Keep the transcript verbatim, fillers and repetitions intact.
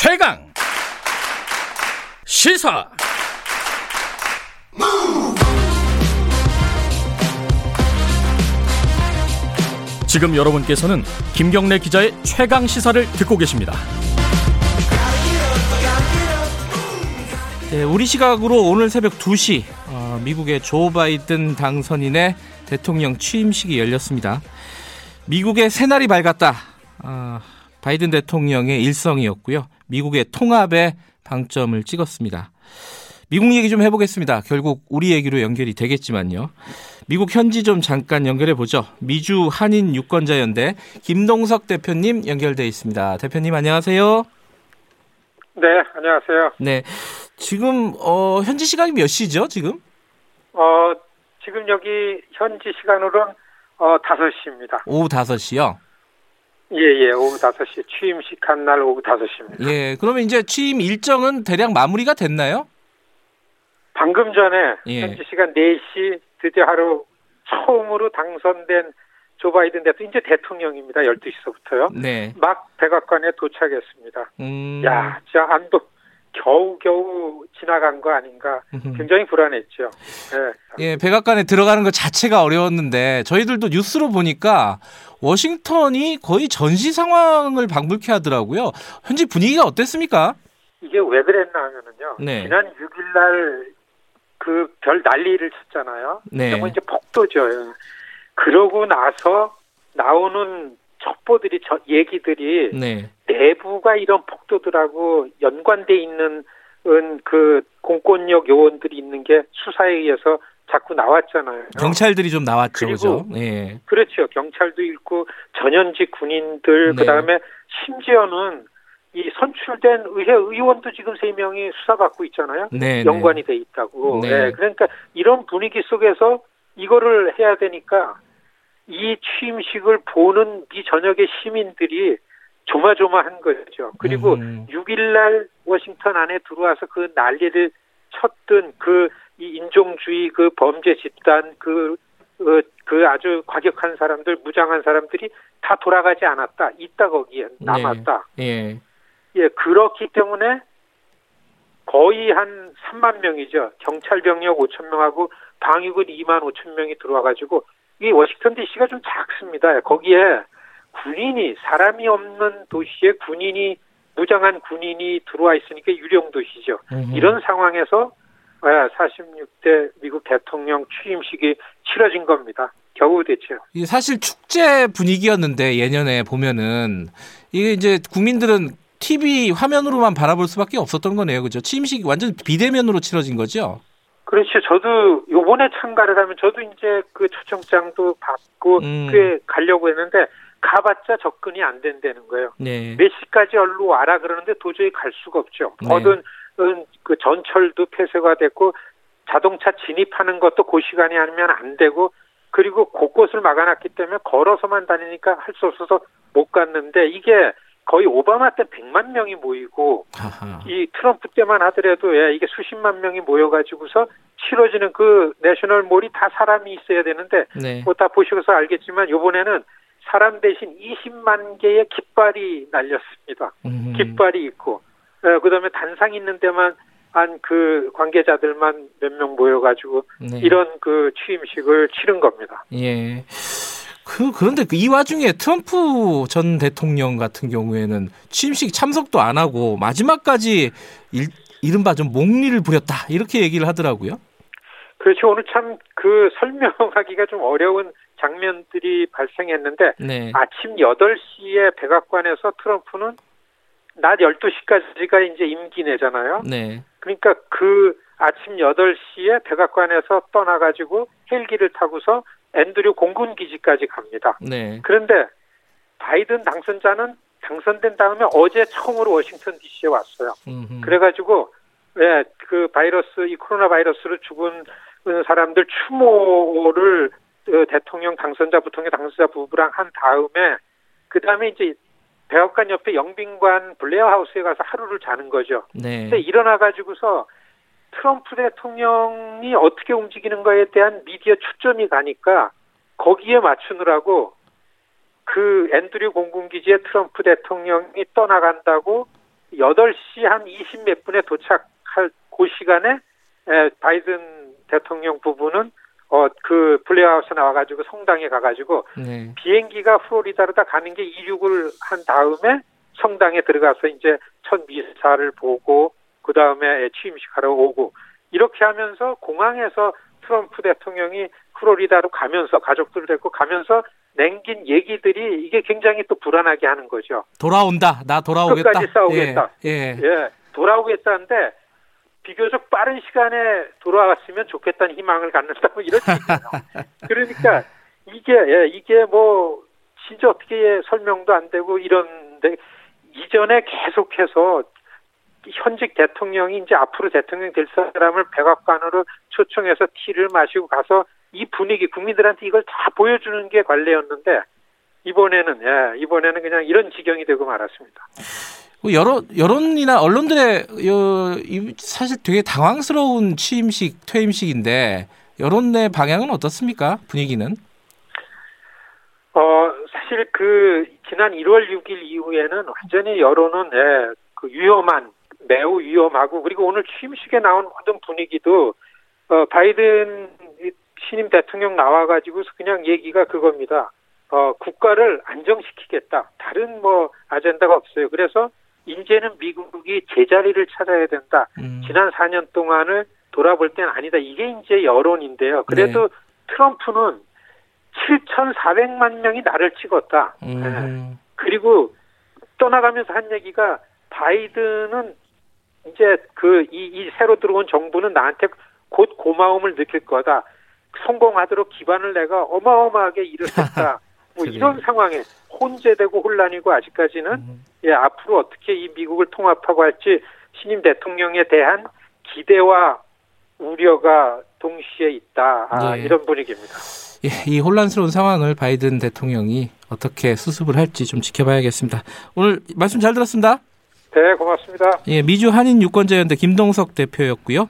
최강 시사. 지금 여러분께서는 김경래 기자의 최강 시사를 듣고 계십니다. 네, 우리 시각으로 오늘 새벽 두 시 어, 미국의 조 바이든 당선인의 대통령 취임식이 열렸습니다. 미국의 새날이 밝았다. 어, 바이든 대통령의 일성이었고요. 미국의 통합에 방점을 찍었습니다. 미국 얘기 좀 해보겠습니다. 결국 우리 얘기로 연결이 되겠지만요. 미국 현지 좀 잠깐 연결해보죠. 미주 한인 유권자연대 김동석 대표님 연결되어 있습니다. 대표님 안녕하세요. 네, 안녕하세요. 네, 지금 어, 현지 시간이 몇 시죠, 지금? 어, 지금 여기 현지 시간으로는 어, 다섯 시입니다. 오후 다섯 시요? 예예, 예, 오후 다섯 시. 취임식한 날 오후 다섯 시입니다. 예, 그러면 이제 취임 일정은 대략 마무리가 됐나요? 방금 전에 예. 현지 시간 네 시 드디어 하루 처음으로 당선된 조 바이든 대통령, 이제 대통령입니다. 열두 시서부터요. 네. 막 백악관에 도착했습니다. 음... 야, 진짜 안도 겨우겨우 지나간 거 아닌가. 굉장히 불안했죠. 네. 예, 백악관에 들어가는 것 자체가 어려웠는데 저희들도 뉴스로 보니까 워싱턴이 거의 전시 상황을 방불케 하더라고요. 현지 분위기가 어땠습니까? 이게 왜 그랬나 하면은요. 네. 지난 육 일 날 그 별 난리를 쳤잖아요. 네. 그리고 이제 폭도죠. 그러고 나서 나오는 첩보들이, 저 얘기들이 네. 내부가 이런 폭도들하고 연관돼 있는 그 공권력 요원들이 있는 게 수사에 의해서 자꾸 나왔잖아요. 경찰들이 좀 나왔죠. 그리고, 그렇죠? 예. 그렇죠. 경찰도 있고 전현직 군인들, 네. 그다음에 심지어는 이 선출된 의회 의원도 지금 세 명이 수사받고 있잖아요. 네, 연관이 네. 돼 있다고. 네. 네. 그러니까 이런 분위기 속에서 이거를 해야 되니까 이 취임식을 보는 이 저녁의 시민들이 조마조마한 거죠. 그리고 음. 육 일 날 워싱턴 안에 들어와서 그 난리를 쳤던 그 이 인종주의 그 범죄 집단 그, 그, 그 아주 과격한 사람들, 무장한 사람들이 다 돌아가지 않았다. 있다, 거기에 남았다. 네. 예. 예, 그렇기 때문에 거의 한 삼만 명이죠. 경찰 병력 오천 명하고 방위군 이만 오천 명이 들어와가지고 이 워싱턴 디씨가 좀 작습니다. 거기에 군인이, 사람이 없는 도시에 군인이, 무장한 군인이 들어와 있으니까 유령 도시죠. 음흠. 이런 상황에서 사십육 대 미국 대통령 취임식이 치러진 겁니다. 겨우 됐죠. 사실 축제 분위기였는데 예년에 보면은 이게 이제 국민들은 티비 화면으로만 바라볼 수밖에 없었던 거네요, 그죠? 취임식이 완전 비대면으로 치러진 거죠. 그렇죠. 저도 요번에 참가를 하면 저도 이제 그 초청장도 받고 음. 꽤 가려고 했는데 가봤자 접근이 안 된다는 거예요. 네. 몇 시까지 얼른 와라 그러는데 도저히 갈 수가 없죠. 네. 거든 그 전철도 폐쇄가 됐고 자동차 진입하는 것도 그 시간이 아니면 안 되고 그리고 곳곳을 막아놨기 때문에 걸어서만 다니니까 할 수 없어서 못 갔는데 이게 거의 오바마 때 백만 명이 모이고 아하. 이 트럼프 때만 하더라도 예, 이게 수십만 명이 모여가지고서 치러지는 그 내셔널몰이 다 사람이 있어야 되는데 네. 뭐 다 보시고서 알겠지만 이번에는 사람 대신 이십만 개의 깃발이 날렸습니다. 음흠. 깃발이 있고 예, 그다음에 단상 있는 데만 한 그 관계자들만 몇 명 모여가지고 네. 이런 그 취임식을 치른 겁니다. 예. 그, 그런데 이 와중에 트럼프 전 대통령 같은 경우에는 취임식 참석도 안 하고 마지막까지 일, 이른바 좀 몽리를 부렸다 이렇게 얘기를 하더라고요. 그렇죠. 오늘 참 그 설명하기가 좀 어려운 장면들이 발생했는데 네. 아침 여덟 시에 백악관에서 트럼프는 낮 열두 시까지가 이제 임기 내잖아요. 네. 그러니까 그 아침 여덟 시에 백악관에서 떠나가지고 헬기를 타고서 앤드류 공군 기지까지 갑니다. 네. 그런데 바이든 당선자는 당선된 다음에 어제 처음으로 워싱턴 디씨에 왔어요. 음흠. 그래가지고 예, 그 바이러스, 이 코로나 바이러스로 죽은 사람들 추모를 대통령 당선자, 부통령 당선자 부부랑 한 다음에 그 다음에 이제 백악관 옆에 영빈관 블레어 하우스에 가서 하루를 자는 거죠. 네. 근데 일어나가지고서 트럼프 대통령이 어떻게 움직이는가에 대한 미디어 초점이 가니까 거기에 맞추느라고 그 앤드류 공군기지에 트럼프 대통령이 떠나간다고 여덟 시 한 이십 몇 분에 도착할 그 시간에 바이든 대통령 부부는 어, 그 블레어하우스 나와가지고 성당에 가가지고 네. 비행기가 플로리다로 다 가는 게 이륙을 한 다음에 성당에 들어가서 이제 첫 미사를 보고 그 다음에 취임식하러 오고 이렇게 하면서 공항에서 트럼프 대통령이 플로리다로 가면서 가족들을 데리고 가면서 냉긴 얘기들이 이게 굉장히 또 불안하게 하는 거죠. 돌아온다. 나 돌아오겠다. 끝까지 싸우겠다. 예, 예. 예, 돌아오겠다는데 비교적 빠른 시간에 돌아왔으면 좋겠다는 희망을 갖는다. 뭐 이런 얘기예요. 그러니까 이게 예, 이게 뭐 진짜 어떻게 설명도 안 되고 이런데 이전에 계속해서 현직 대통령이 이제 앞으로 대통령 될 사람을 백악관으로 초청해서 티를 마시고 가서 이 분위기 국민들한테 이걸 다 보여주는 게 관례였는데 이번에는 예, 이번에는 그냥 이런 지경이 되고 말았습니다. 여론, 여론이나 언론들의 사실 되게 당황스러운 취임식, 퇴임식인데 여론의 방향은 어떻습니까? 분위기는? 어, 사실 그 지난 일월 육일 이후에는 완전히 여론은 예, 그 위험한, 매우 위험하고 그리고 오늘 취임식에 나온 모든 분위기도 어, 바이든 신임 대통령 나와가지고 그냥 얘기가 그겁니다. 어, 국가를 안정시키겠다. 다른 뭐 아젠다가 없어요. 그래서 이제는 미국이 제자리를 찾아야 된다. 음. 지난 사 년 동안을 돌아볼 땐 아니다. 이게 이제 여론인데요. 그래도 네. 트럼프는 칠천사백만 명이 나를 찍었다. 음. 네. 그리고 떠나가면서 한 얘기가 바이든은 이제 그 이 이 새로 들어온 정부는 나한테 곧 고마움을 느낄 거다. 성공하도록 기반을 내가 어마어마하게 일을 했다. 뭐 그래. 이런 상황에 혼재되고 혼란이고 아직까지는 음. 예, 앞으로 어떻게 이 미국을 통합하고 할지 신임 대통령에 대한 기대와 우려가 동시에 있다. 아, 예. 이런 분위기입니다. 예, 이 혼란스러운 상황을 바이든 대통령이 어떻게 수습을 할지 좀 지켜봐야겠습니다. 오늘 말씀 잘 들었습니다. 네, 고맙습니다. 예, 미주 한인 유권자연대 김동석 대표였고요.